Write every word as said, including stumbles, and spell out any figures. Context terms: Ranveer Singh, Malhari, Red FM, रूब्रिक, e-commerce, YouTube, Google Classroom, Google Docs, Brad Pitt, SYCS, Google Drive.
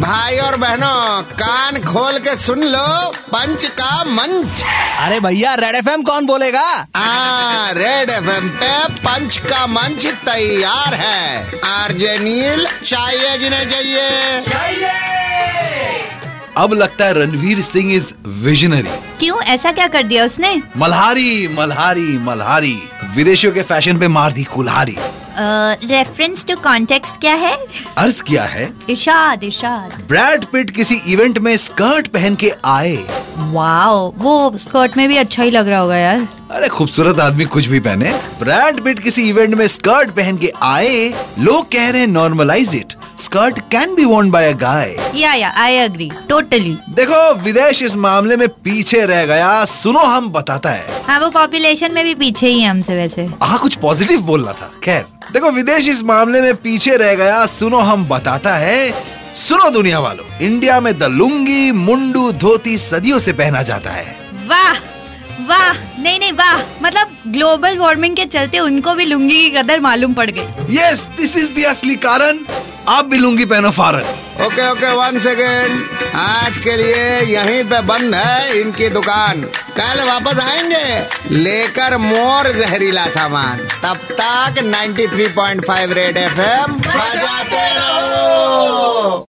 भाई और बहनों कान खोल के सुन लो पंच का मंच। अरे भैया रेड एफ एम कौन बोलेगा? हाँ रेड एफ एम पे पंच का मंच तैयार है। आरजे नील चाहिए जिन्हें चाहिए। अब लगता है रणवीर सिंह इज विजनरी। क्यों, ऐसा क्या कर दिया उसने? मल्हारी मल्हारी मल्हारी विदेशियों के फैशन पे मार दी कुल्हाड़ी। रेफरेंस टू कॉन्टेक्स्ट क्या है? अर्ज किया है इरशाद इरशाद। ब्रैड पिट किसी इवेंट में स्कर्ट पहन के आए। वाओ, वो स्कर्ट में भी अच्छा ही लग रहा होगा यार। अरे खूबसूरत आदमी कुछ भी पहने। ब्रैड पिट किसी इवेंट में स्कर्ट पहन के आए। लोग कह रहे हैं normalise it, skirt can be worn by a guy. Yeah yeah I agree totally. देखो विदेश इस मामले में पीछे रह गया। सुनो हम बताता है। हाँ वो पॉपुलेशन में भी पीछे ही है हमसे वैसे। हाँ कुछ पॉजिटिव बोलना था। खैर देखो विदेश इस मामले में पीछे रह गया। सुनो हम बताता है। सुनो दुनिया वालों, इंडिया में द लुंगी मुंडू धोती सदियों से पहना जाता है। वाह वाह, नहीं नहीं वाह, मतलब ग्लोबल वार्मिंग के चलते उनको भी लुंगी की कदर मालूम पड़ गई। यस दिस इज द असली कारण। आप भी लुंगी पहनो फौरन। ओके ओके वन सेकेंड, आज के लिए यहीं पे बंद है इनकी दुकान। कल वापस आएंगे लेकर मोर जहरीला सामान। तब तक ninety three point five Red F M बजाते रहो।